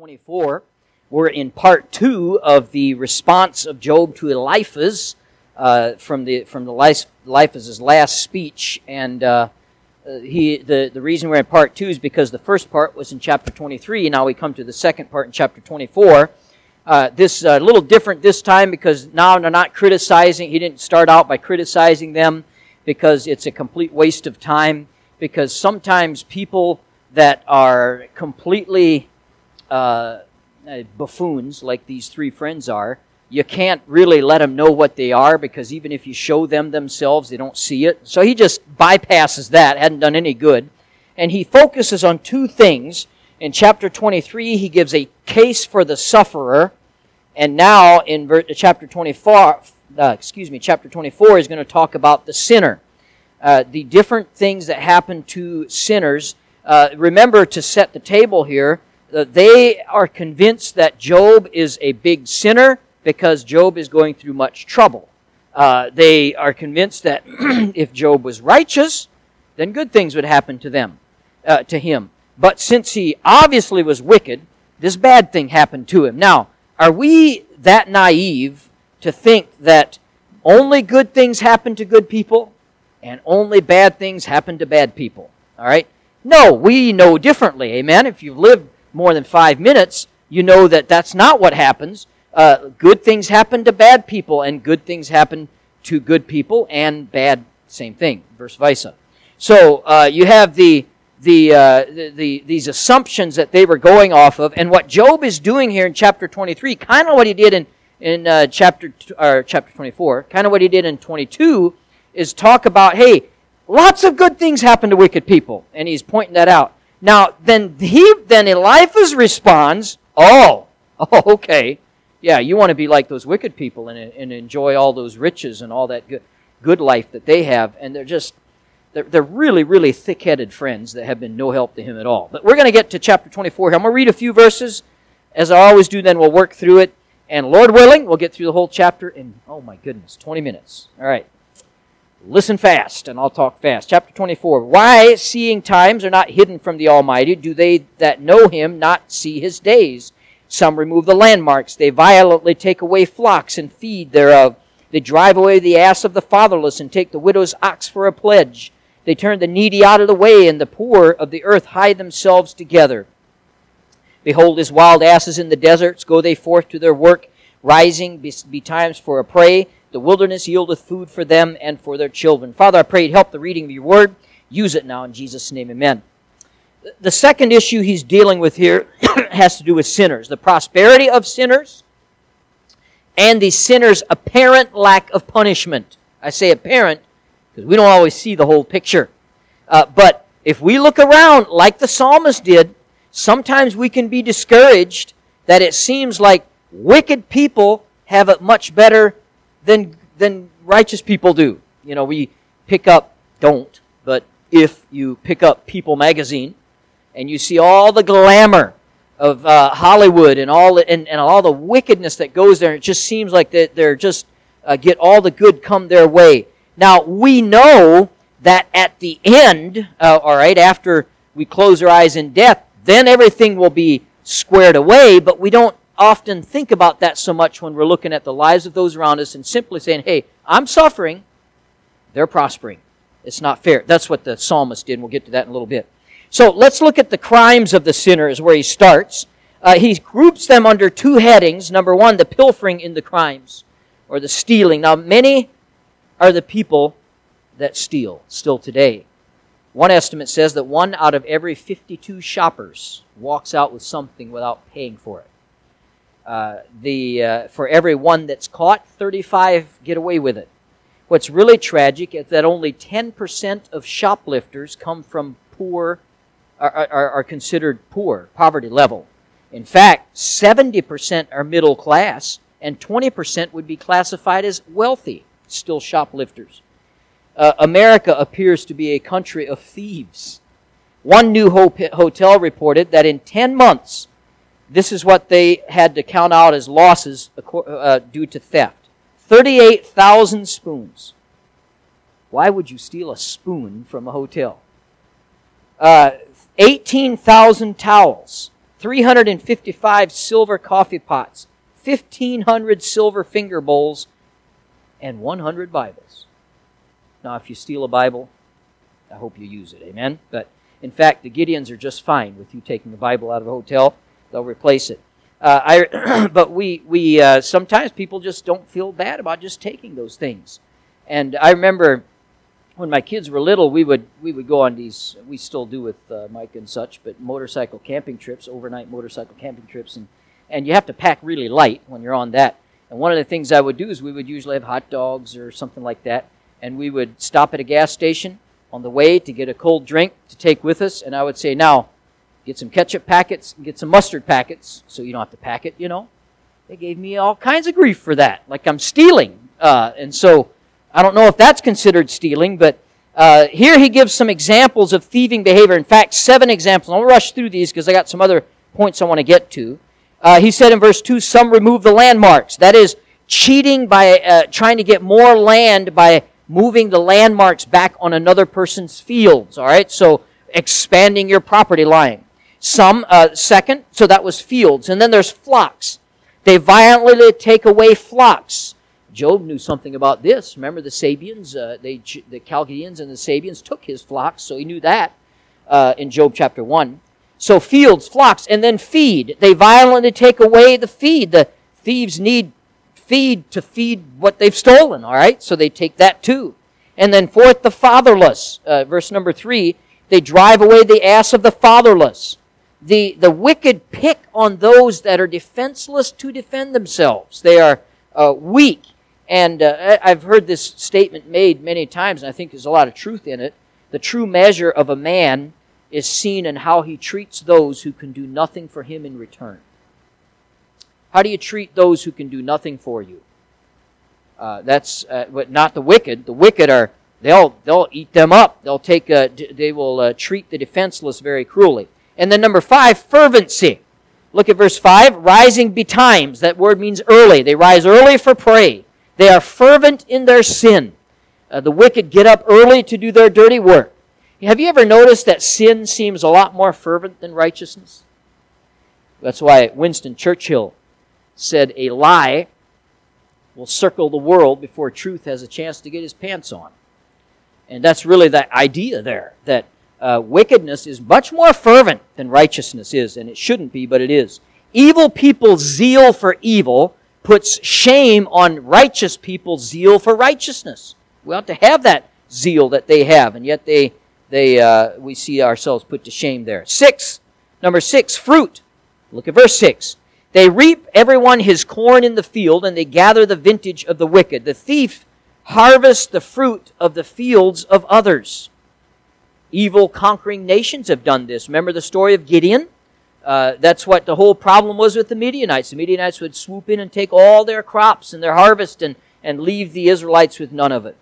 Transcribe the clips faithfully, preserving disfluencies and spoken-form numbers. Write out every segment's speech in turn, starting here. twenty-four. We're in part two of the response of Job to Eliphaz uh, from the from the Eliphaz's last speech, and uh, he the the reason we're in part two is because the first part was in chapter twenty-three. Now we come to the second part in chapter twenty-four. Uh, this a uh, little different this time because now they're not criticizing. He didn't start out by criticizing them because it's a complete waste of time. Because sometimes people that are completely uh, buffoons, like these three friends are, you can't really let them know what they are, because even if you show them themselves, they don't see it. So he just bypasses that, hadn't done any good. And he focuses on two things. In chapter twenty-three, he gives a case for the sufferer. And now in ver- chapter twenty-four, uh, excuse me, chapter twenty-four is going to talk about the sinner. Uh, the different things that happen to sinners. Uh, remember, to set the table here, uh, they are convinced that Job is a big sinner because Job is going through much trouble. Uh, they are convinced that if Job was righteous, then good things would happen to them, uh, to him. But since he obviously was wicked, this bad thing happened to him. Now, are we that naive to think that only good things happen to good people? And only bad things happen to bad people, all right? No, we know differently, amen? If you've lived more than five minutes, you know that that's not what happens. Uh, good things happen to bad people, and good things happen to good people, and bad, same thing, verse versa. So uh, you have the the, uh, the the these assumptions that they were going off of, and what Job is doing here in chapter twenty-three, kind of what he did in, in uh, chapter or chapter twenty-four, kind of what he did in twenty-two, is talk about, hey, lots of good things happen to wicked people. And he's pointing that out. Now, then he, then Eliphaz responds, oh, oh, okay. Yeah, you want to be like those wicked people and, and enjoy all those riches and all that good, good life that they have. And they're just, they're, they're really, really thick-headed friends that have been no help to him at all. But we're going to get to chapter twenty-four here. I'm going to read a few verses, as I always do, then we'll work through it. And Lord willing, we'll get through the whole chapter in, oh my goodness, twenty minutes. All right. Listen fast, and I'll talk fast. Chapter twenty-four. Why, seeing times are not hidden from the Almighty, do they that know Him not see His days? Some remove the landmarks. They violently take away flocks and feed thereof. They drive away the ass of the fatherless and take the widow's ox for a pledge. They turn the needy out of the way, and the poor of the earth hide themselves together. Behold, as wild asses in the deserts go they forth to their work, rising betimes for a prey. The wilderness yieldeth food for them and for their children. Father, I pray you'd help the reading of your word. Use it now in Jesus' name, amen. The second issue he's dealing with here has to do with sinners. The prosperity of sinners and the sinner's apparent lack of punishment. I say apparent because we don't always see the whole picture. Uh, but if we look around like the psalmist did, sometimes we can be discouraged that it seems like wicked people have it much better Than, than righteous people do. You know, we pick up, don't, but if you pick up People magazine and you see all the glamour of uh, Hollywood and all and, and all the wickedness that goes there, it just seems like that they're just uh, get all the good come their way. Now, we know that at the end, uh, all right, after we close our eyes in death, then everything will be squared away, but we don't often think about that so much when we're looking at the lives of those around us and simply saying, hey, I'm suffering, they're prospering. It's not fair. That's what the psalmist did, and we'll get to that in a little bit. So let's look at the crimes of the sinner is where he starts. Uh, he groups them under two headings. Number one, the pilfering in the crimes, or the stealing. Now, many are the people that steal still today. One estimate says that one out of every fifty-two shoppers walks out with something without paying for it. Uh, the uh, for every one that's caught, thirty-five get away with it. What's really tragic is that only ten percent of shoplifters come from poor, are, are, are considered poor, poverty level. In fact, seventy percent are middle class, and twenty percent would be classified as wealthy, still shoplifters. Uh, America appears to be a country of thieves. One new ho- hotel reported that in ten months, this is what they had to count out as losses uh, due to theft. thirty-eight thousand spoons. Why would you steal a spoon from a hotel? Uh, eighteen thousand towels, three hundred fifty-five silver coffee pots, fifteen hundred silver finger bowls, and one hundred Bibles. Now, if you steal a Bible, I hope you use it, amen? But, in fact, the Gideons are just fine with you taking the Bible out of a hotel. They'll replace it. Uh, I, but we, we uh, sometimes people just don't feel bad about just taking those things. And I remember when my kids were little, we would we would go on these, we still do with uh, Mike and such, but motorcycle camping trips, overnight motorcycle camping trips. And, and you have to pack really light when you're on that. And one of the things I would do is we would usually have hot dogs or something like that. And we would stop at a gas station on the way to get a cold drink to take with us. And I would say, now, get some ketchup packets, and get some mustard packets, so you don't have to pack it, you know. They gave me all kinds of grief for that, like I'm stealing. Uh, and so I don't know if that's considered stealing, but uh, here he gives some examples of thieving behavior. In fact, seven examples. I'll rush through these because I got some other points I want to get to. Uh, he said in verse two, some remove the landmarks. That is, cheating by uh, trying to get more land by moving the landmarks back on another person's fields, all right? So expanding your property line. Some, uh, second, so that was fields. And then there's flocks. They violently take away flocks. Job knew something about this. Remember the Sabians, uh, they, the Chaldeans and the Sabians took his flocks, so he knew that uh, in Job chapter one. So fields, flocks, and then feed. They violently take away the feed. The thieves need feed to feed what they've stolen, all right? So they take that too. And then fourth, the fatherless. Uh, verse number three, they drive away the ass of the fatherless. The the wicked pick on those that are defenseless to defend themselves. They are uh, weak. And uh, I've heard this statement made many times, and I think there's a lot of truth in it. The true measure of a man is seen in how he treats those who can do nothing for him in return. How do you treat those who can do nothing for you? Uh, that's uh, but not the wicked. The wicked are, they'll they'll eat them up. They'll take uh, d- they will uh, treat the defenseless very cruelly. And then number five, fervency. Look at verse five, rising betimes. That word means early. They rise early for prey. They are fervent in their sin. Uh, the wicked get up early to do their dirty work. Have you ever noticed that sin seems a lot more fervent than righteousness? That's why Winston Churchill said a lie will circle the world before truth has a chance to get his pants on. And that's really that idea there, that Uh, wickedness is much more fervent than righteousness is, and it shouldn't be, but it is. Evil people's zeal for evil puts shame on righteous people's zeal for righteousness. We ought to have that zeal that they have, and yet they, they, uh, we see ourselves put to shame there. Six, number six, fruit. Look at verse six. They reap everyone his corn in the field, and they gather the vintage of the wicked. The thief harvests the fruit of the fields of others. Evil conquering nations have done this. Remember the story of Gideon? Uh, that's what the whole problem was with the Midianites. The Midianites would swoop in and take all their crops and their harvest and, and leave the Israelites with none of it.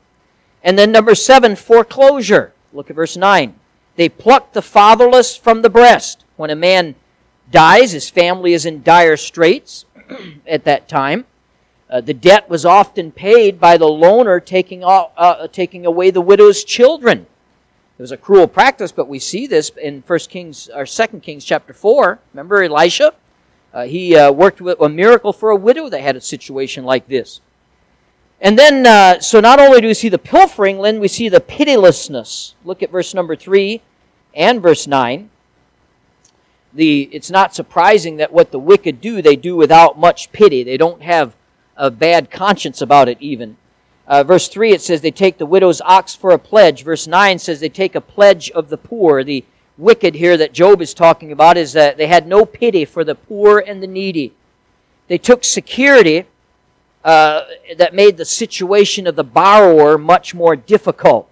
And then number seven, foreclosure. Look at verse nine. They pluck the fatherless from the breast. When a man dies, his family is in dire straits at that time. Uh, the debt was often paid by the loaner taking, all, uh, taking away the widow's children. It was a cruel practice, but we see this in First Kings or Second Kings chapter four. Remember Elisha? Uh, he uh, worked with a miracle for a widow that had a situation like this. And then, uh, so not only do we see the pilfering, then we see the pitilessness. Look at verse number three and verse nine. The it's not surprising that what the wicked do, they do without much pity. They don't have a bad conscience about it even. Uh, verse three, it says they take the widow's ox for a pledge. Verse nine says they take a pledge of the poor. The wicked here that Job is talking about is that they had no pity for the poor and the needy. They took security uh, that made the situation of the borrower much more difficult.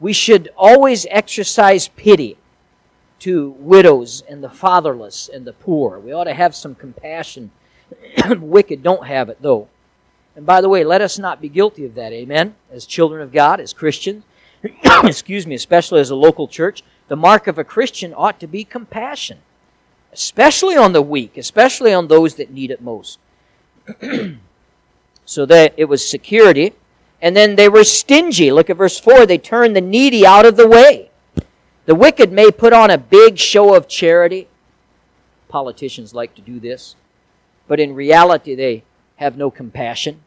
We should always exercise pity to widows and the fatherless and the poor. We ought to have some compassion. Wicked don't have it, though. And by the way, let us not be guilty of that, amen? As children of God, as Christians, excuse me, especially as a local church, the mark of a Christian ought to be compassion, especially on the weak, especially on those that need it most. So that it was security. And then they were stingy. Look at verse four. They turned the needy out of the way. The wicked may put on a big show of charity, Politicians like to do this. But in reality, they have no compassion.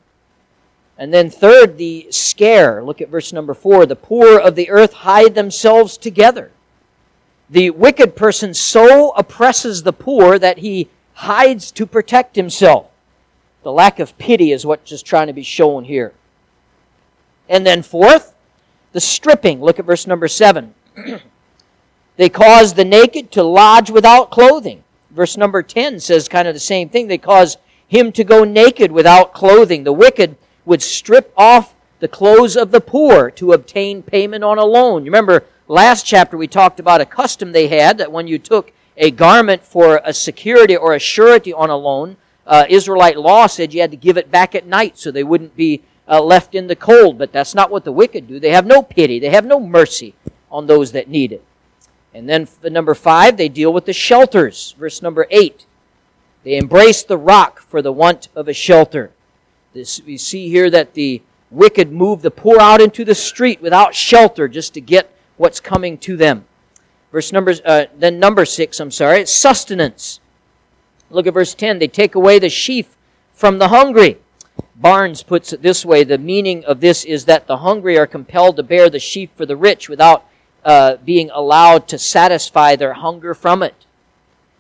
And then third, the scare. Look at verse number four. The poor of the earth hide themselves together. The wicked person so oppresses the poor that he hides to protect himself. The lack of pity is what is trying to be shown here. And then fourth, the stripping. Look at verse number seven. They cause the naked to lodge without clothing. Verse number ten says kind of the same thing. They cause him to go naked without clothing. The wicked would strip off the clothes of the poor to obtain payment on a loan. You remember last chapter we talked about a custom they had that when you took a garment for a security or a surety on a loan, uh, Israelite law said you had to give it back at night so they wouldn't be uh, left in the cold. But that's not what the wicked do. They have no pity. They have no mercy on those that need it. And then number five, they deal with the shelters. Verse number eight, they embrace the rock for the want of a shelter. This, we see here that the wicked move the poor out into the street without shelter just to get what's coming to them. Verse numbers, uh, then number six, I'm sorry, it's sustenance. Look at verse ten. They take away the sheaf from the hungry. Barnes puts it this way. The meaning of this is that the hungry are compelled to bear the sheaf for the rich without uh, being allowed to satisfy their hunger from it.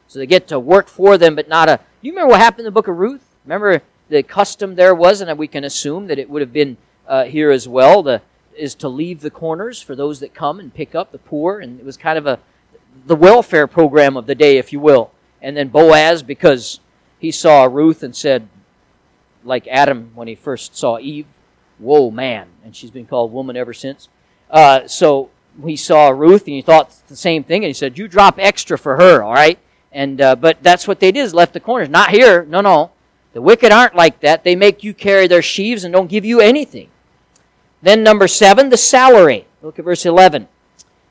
So they get to work for them, but not a... You remember what happened in the book of Ruth? Remember... The custom there was, and we can assume that it would have been uh, here as well, the, is to leave the corners for those that come and pick up the poor. And it was kind of a the welfare program of the day, if you will. And then Boaz, because he saw Ruth and said, like Adam when he first saw Eve, whoa, man. And she's been called woman ever since. Uh, so he saw Ruth, and he thought the same thing, and he said, you drop extra for her, all right? And uh, but that's what they did, is left the corners. Not here, no, no. The wicked aren't like that. They make you carry their sheaves and don't give you anything. Then number seven, the salary. Look at verse eleven,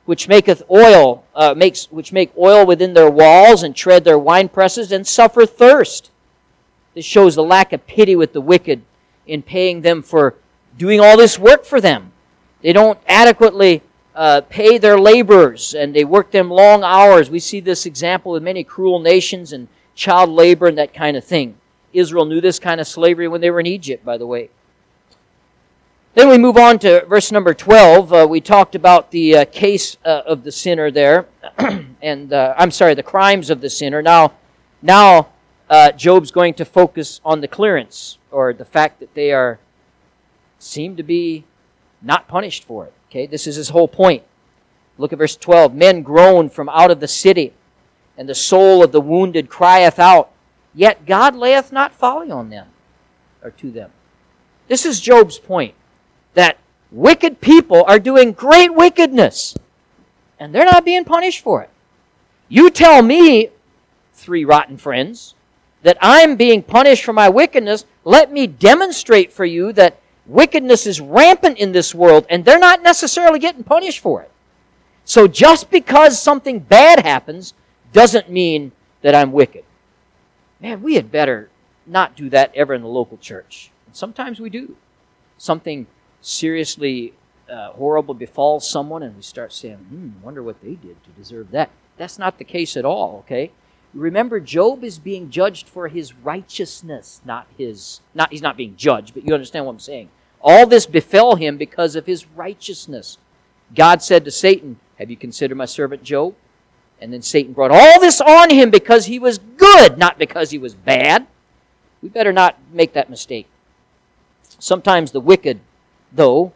which maketh oil, uh, makes which make oil within their walls and tread their wine presses and suffer thirst. This shows the lack of pity with the wicked in paying them for doing all this work for them. They don't adequately uh, pay their laborers, and they work them long hours. We see this example with many cruel nations and child labor and that kind of thing. Israel knew this kind of slavery when they were in Egypt, by the way. Then we move on to verse number twelve. Uh, we talked about the uh, case uh, of the sinner there. and uh, I'm sorry, the crimes of the sinner. Now, now uh, Job's going to focus on the clearance, or the fact that they are seem to be not punished for it. Okay, this is his whole point. Look at verse twelve. Men groan from out of the city, and the soul of the wounded crieth out. Yet God layeth not folly on them, or to them. This is Job's point, that wicked people are doing great wickedness, and they're not being punished for it. You tell me, three rotten friends, that I'm being punished for my wickedness. Let me demonstrate for you that wickedness is rampant in this world, and they're not necessarily getting punished for it. So just because something bad happens doesn't mean that I'm wicked. Man, we had better not do that ever in the local church. And sometimes we do. Something seriously uh, horrible befalls someone, and we start saying, hmm, wonder what they did to deserve that. That's not the case at all, okay? Remember, Job is being judged for his righteousness, not his... Not he's not being judged, but you understand what I'm saying. All this befell him because of his righteousness. God said to Satan, have you considered my servant Job? And then Satan brought all this on him because he was good, not because he was bad. We better not make that mistake. Sometimes the wicked, though,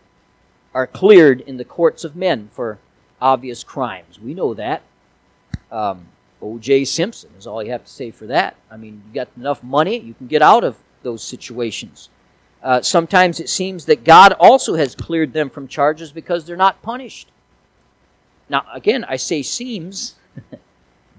are cleared in the courts of men for obvious crimes. We know that. Um, O J Simpson is all you have to say for that. I mean, you got enough money, you can get out of those situations. Uh, sometimes it seems that God also has cleared them from charges because they're not punished. Now, again, I say seems...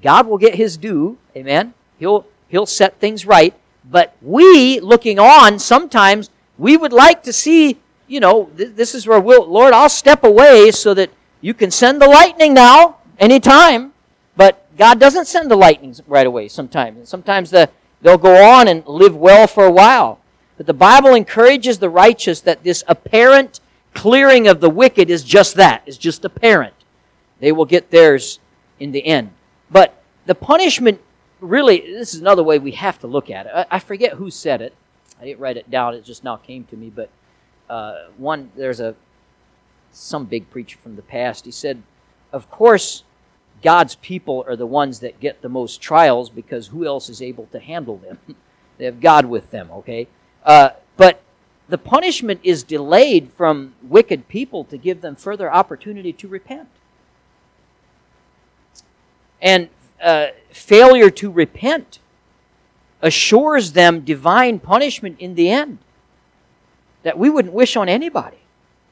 God will get his due, amen? He'll he'll set things right. But we, looking on, sometimes we would like to see, you know, th- this is where we'll, Lord, I'll step away so that you can send the lightning now, anytime. But God doesn't send the lightning right away sometimes. And sometimes the, they'll go on and live well for a while. But the Bible encourages the righteous that this apparent clearing of the wicked is just that, is just apparent. They will get theirs in the end. But the punishment really, this is another way we have to look at it. I, I forget who said it. I didn't write it down. It just now came to me. But uh, one, there's a some big preacher from the past. He said, of course, God's people are the ones that get the most trials because who else is able to handle them? They have God with them, okay? Uh, but the punishment is delayed from wicked people to give them further opportunity to repent. And uh, failure to repent assures them divine punishment in the end that we wouldn't wish on anybody,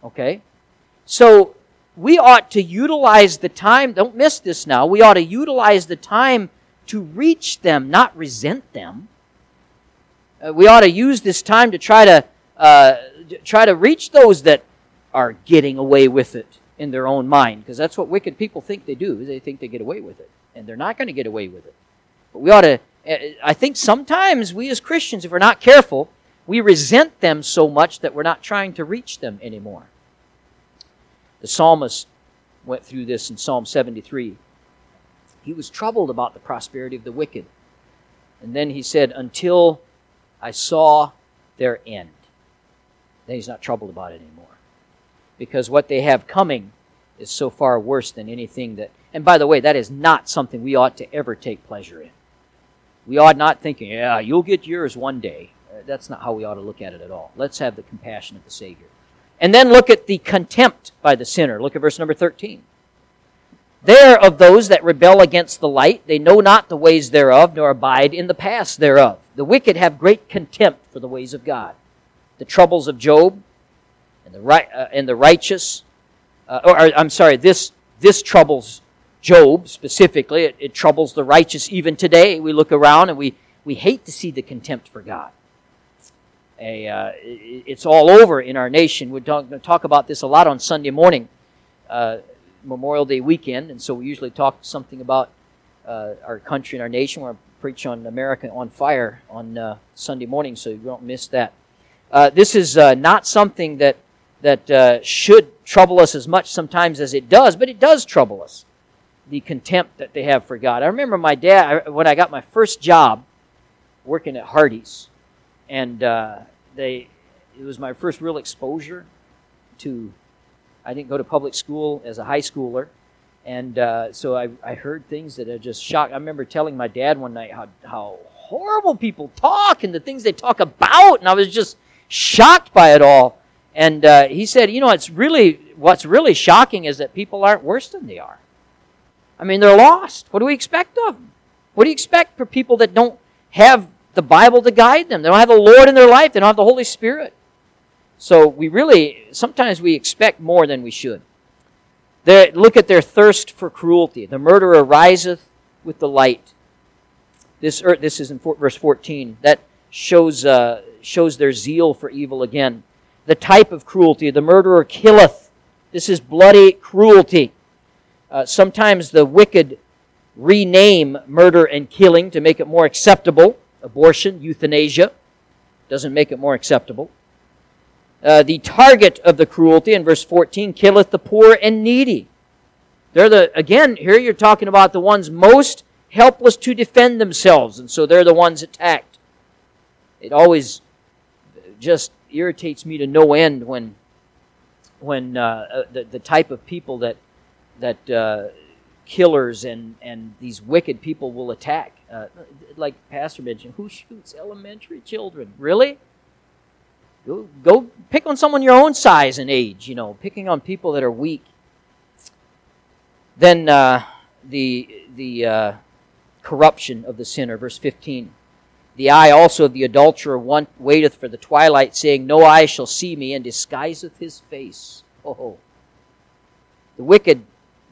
okay? So we ought to utilize the time, don't miss this now, we ought to utilize the time to reach them, not resent them. Uh, we ought to use this time to try to uh, try to reach those that are getting away with it in their own mind, because that's what wicked people think they do. They think they get away with it, and they're not going to get away with it. But we ought to, I think sometimes we as Christians, if we're not careful, we resent them so much that we're not trying to reach them anymore. The psalmist went through this in Psalm seventy-three. He was troubled about the prosperity of the wicked. And then he said, until I saw their end. Then he's not troubled about it anymore. Because what they have coming is so far worse than anything that... And by the way, that is not something we ought to ever take pleasure in. We ought not thinking, yeah, you'll get yours one day. That's not how we ought to look at it at all. Let's have the compassion of the Savior. And then look at the contempt by the sinner. Look at verse number thirteen. There of those that rebel against the light, they know not the ways thereof, nor abide in the paths thereof. The wicked have great contempt for the ways of God. The troubles of Job and the right, uh, and the righteous, uh, or, or I'm sorry, this this troubles Job specifically. It, it troubles the righteous even today. We look around and we we hate to see the contempt for God. A, uh, it's all over in our nation. We're going to talk about this a lot on Sunday morning, uh, Memorial Day weekend, and so we usually talk something about uh, our country and our nation. We're going to preach on America on Fire on uh, Sunday morning, so you don't miss that. Uh, this is uh, not something that that uh, should trouble us as much sometimes as it does, but it does trouble us, the contempt that they have for God. I remember my dad, when I got my first job working at Hardee's, and... Uh, They, it was my first real exposure to, I didn't go to public school as a high schooler, and uh, so I, I heard things that are just shocked. I remember telling my dad one night how, how horrible people talk and the things they talk about, and I was just shocked by it all. And uh, he said, you know, it's really, what's really shocking is that people aren't worse than they are. I mean, they're lost. What do we expect of them? What do you expect for people that don't have the Bible to guide them? They don't have the Lord in their life. They don't have the Holy Spirit. So we really, sometimes we expect more than we should. They, look at their thirst for cruelty. The murderer riseth with the light. This earth, this is in verse fourteen. That shows uh, shows their zeal for evil again. The type of cruelty. The murderer killeth. This is bloody cruelty. Uh, sometimes the wicked rename murder and killing to make it more acceptable. Abortion, euthanasia, doesn't make it more acceptable. Uh, the target of the cruelty in verse fourteen, killeth the poor and needy. They're the, again, here you're talking about the ones most helpless to defend themselves, and so they're the ones attacked. It always just irritates me to no end when when uh, the, the type of people that that uh, killers and, and these wicked people will attack. Uh, like Pastor mentioned, who shoots elementary children? Really? Go, go pick on someone your own size and age, you know, picking on people that are weak. Then uh, the the uh, corruption of the sinner, verse fifteen. The eye also of the adulterer want, waiteth for the twilight, saying, no eye shall see me, and disguiseth his face. Oh, the wicked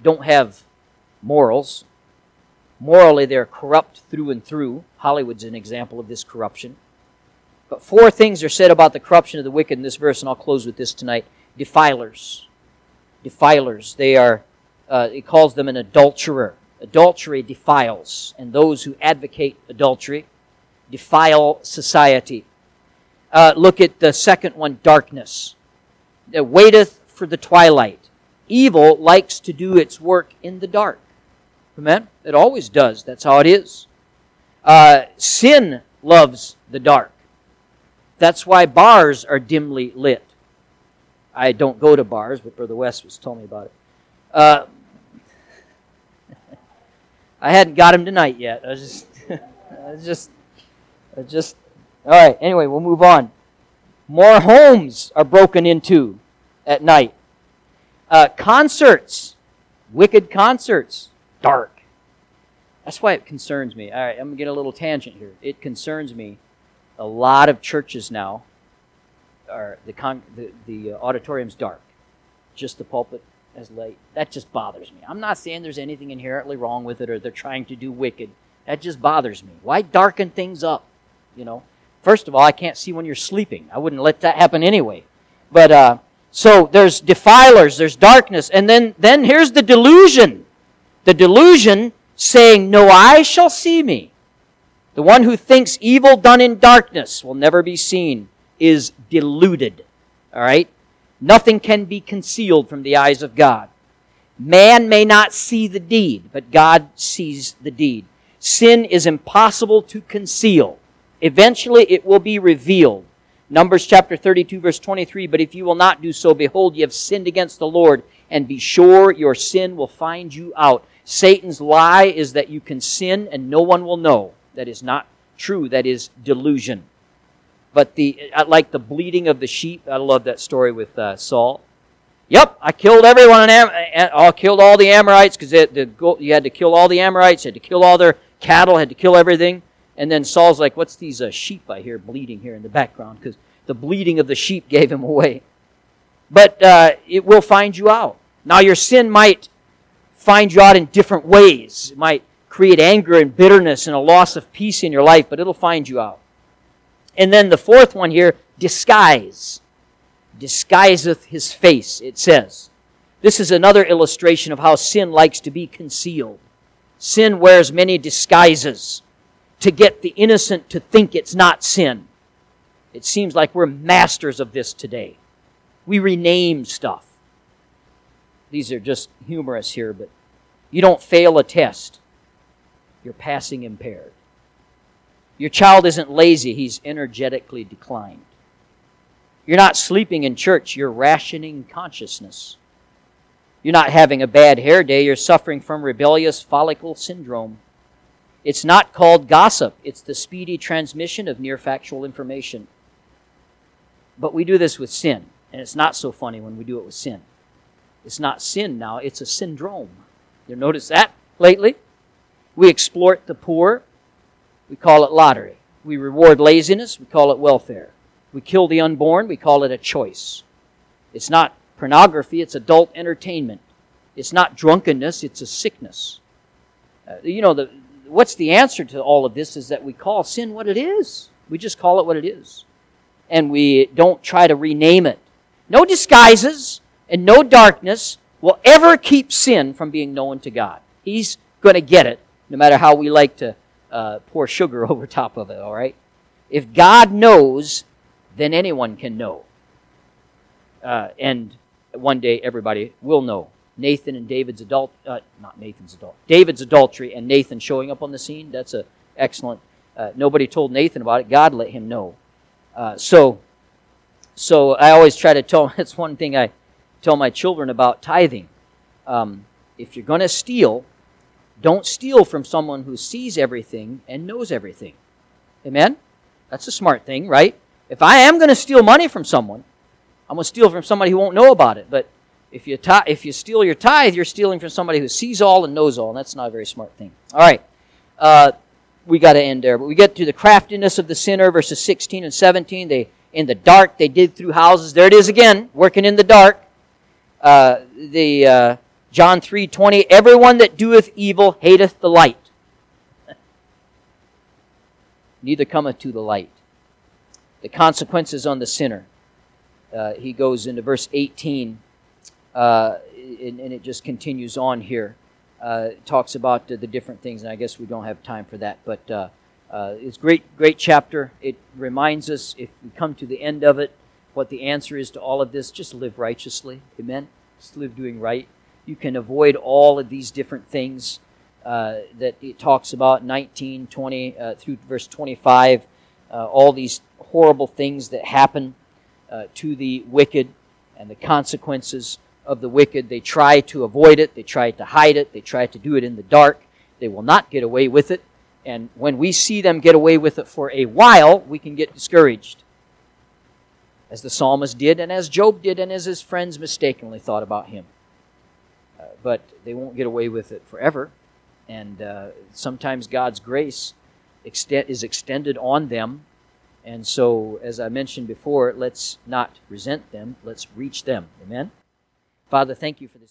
don't have morals. Morally, they're corrupt through and through. Hollywood's an example of this corruption. But four things are said about the corruption of the wicked in this verse, and I'll close with this tonight. Defilers. Defilers. They are, uh, it calls them an adulterer. Adultery defiles, and those who advocate adultery defile society. Uh, look at the second one, darkness. It waiteth for the twilight. Evil likes to do its work in the dark. Amen? It always does. That's how it is. Uh, sin loves the dark. That's why bars are dimly lit. I don't go to bars, but Brother West was telling me about it. Uh, I hadn't got him tonight yet. I was just, I was just, I was just. All right. Anyway, we'll move on. More homes are broken into at night. Uh, concerts, wicked concerts, dark. That's why it concerns me. All right, I'm gonna get a little tangent here. It concerns me. A lot of churches now are the con- the, the auditorium's dark, just the pulpit is light. That just bothers me. I'm not saying there's anything inherently wrong with it or they're trying to do wicked. That just bothers me. Why darken things up? You know, first of all, I can't see when you're sleeping. I wouldn't let that happen anyway. But uh, so there's defilers, there's darkness, and then then here's the delusion, the delusion saying, "No eye shall see me." The one who thinks evil done in darkness will never be seen is deluded. All right? Nothing can be concealed from the eyes of God. Man may not see the deed, but God sees the deed. Sin is impossible to conceal. Eventually it will be revealed. Numbers chapter thirty-two, verse twenty-three, "But if you will not do so, behold, you have sinned against the Lord, and be sure your sin will find you out." Satan's lie is that you can sin and no one will know. That is not true. That is delusion. But the like the bleating of the sheep. I love that story with uh, Saul. Yep, I killed everyone. In Am- I killed all the Amorites because you had to kill all the Amorites. You had to kill all their cattle. Had to kill everything. And then Saul's like, "What's these uh, sheep I hear bleating here in the background?" Because the bleating of the sheep gave him away. But uh, it will find you out. Now your sin might find you out in different ways. It might create anger and bitterness and a loss of peace in your life, but it'll find you out. And then the fourth one here, disguise. Disguiseth his face, it says. This is another illustration of how sin likes to be concealed. Sin wears many disguises to get the innocent to think it's not sin. It seems like we're masters of this today. We rename stuff. These are just humorous here, but you don't fail a test. You're passing impaired. Your child isn't lazy. He's energetically declined. You're not sleeping in church. You're rationing consciousness. You're not having a bad hair day. You're suffering from rebellious follicle syndrome. It's not called gossip. It's the speedy transmission of near factual information. But we do this with sin, and it's not so funny when we do it with sin. It's not sin now. It's a syndrome. You notice that lately? We exploit the poor. We call it lottery. We reward laziness. We call it welfare. We kill the unborn. We call it a choice. It's not pornography. It's adult entertainment. It's not drunkenness. It's a sickness. Uh, you know, the, what's the answer to all of this is that we call sin what it is. We just call it what it is. And we don't try to rename it. No disguises and no darkness will ever keep sin from being known to God. He's going to get it. No matter how we like to uh, pour sugar over top of it, all right? If God knows, then anyone can know. Uh, and one day everybody will know. Nathan and David's adult, uh, not Nathan's adult, David's adultery and Nathan showing up on the scene, that's a excellent, uh, nobody told Nathan about it, God let him know. Uh, so, so I always try to tell, that's one thing I tell my children about tithing. Um, if you're going to steal, don't steal from someone who sees everything and knows everything. Amen? That's a smart thing, right? If I am going to steal money from someone, I'm going to steal from somebody who won't know about it. But if you t- if you steal your tithe, you're stealing from somebody who sees all and knows all, and that's not a very smart thing. All right. Uh, we got to end there. But we get to the craftiness of the sinner, verses sixteen and seventeen. They in the dark, they dig through houses. There it is again, working in the dark. Uh, the... Uh, John three twenty, "Everyone that doeth evil hateth the light. Neither cometh to the light." The consequences on the sinner. Uh, he goes into verse eighteen, uh, and, and it just continues on here. Uh, it talks about uh, the different things, and I guess we don't have time for that. But uh, uh, it's a great, great chapter. It reminds us, if we come to the end of it, what the answer is to all of this. Just live righteously. Amen? Just live doing right. You can avoid all of these different things. uh, that it talks about, nineteen, twenty, uh, through verse twenty-five, uh, all these horrible things that happen uh, to the wicked and the consequences of the wicked. They try to avoid it. They try to hide it. They try to do it in the dark. They will not get away with it. And when we see them get away with it for a while, we can get discouraged, as the psalmist did, and as Job did, and as his friends mistakenly thought about him. Uh, but they won't get away with it forever. And uh, sometimes God's grace ext- is extended on them. And so, as I mentioned before, let's not resent them. Let's reach them. Amen? Father, thank you for this.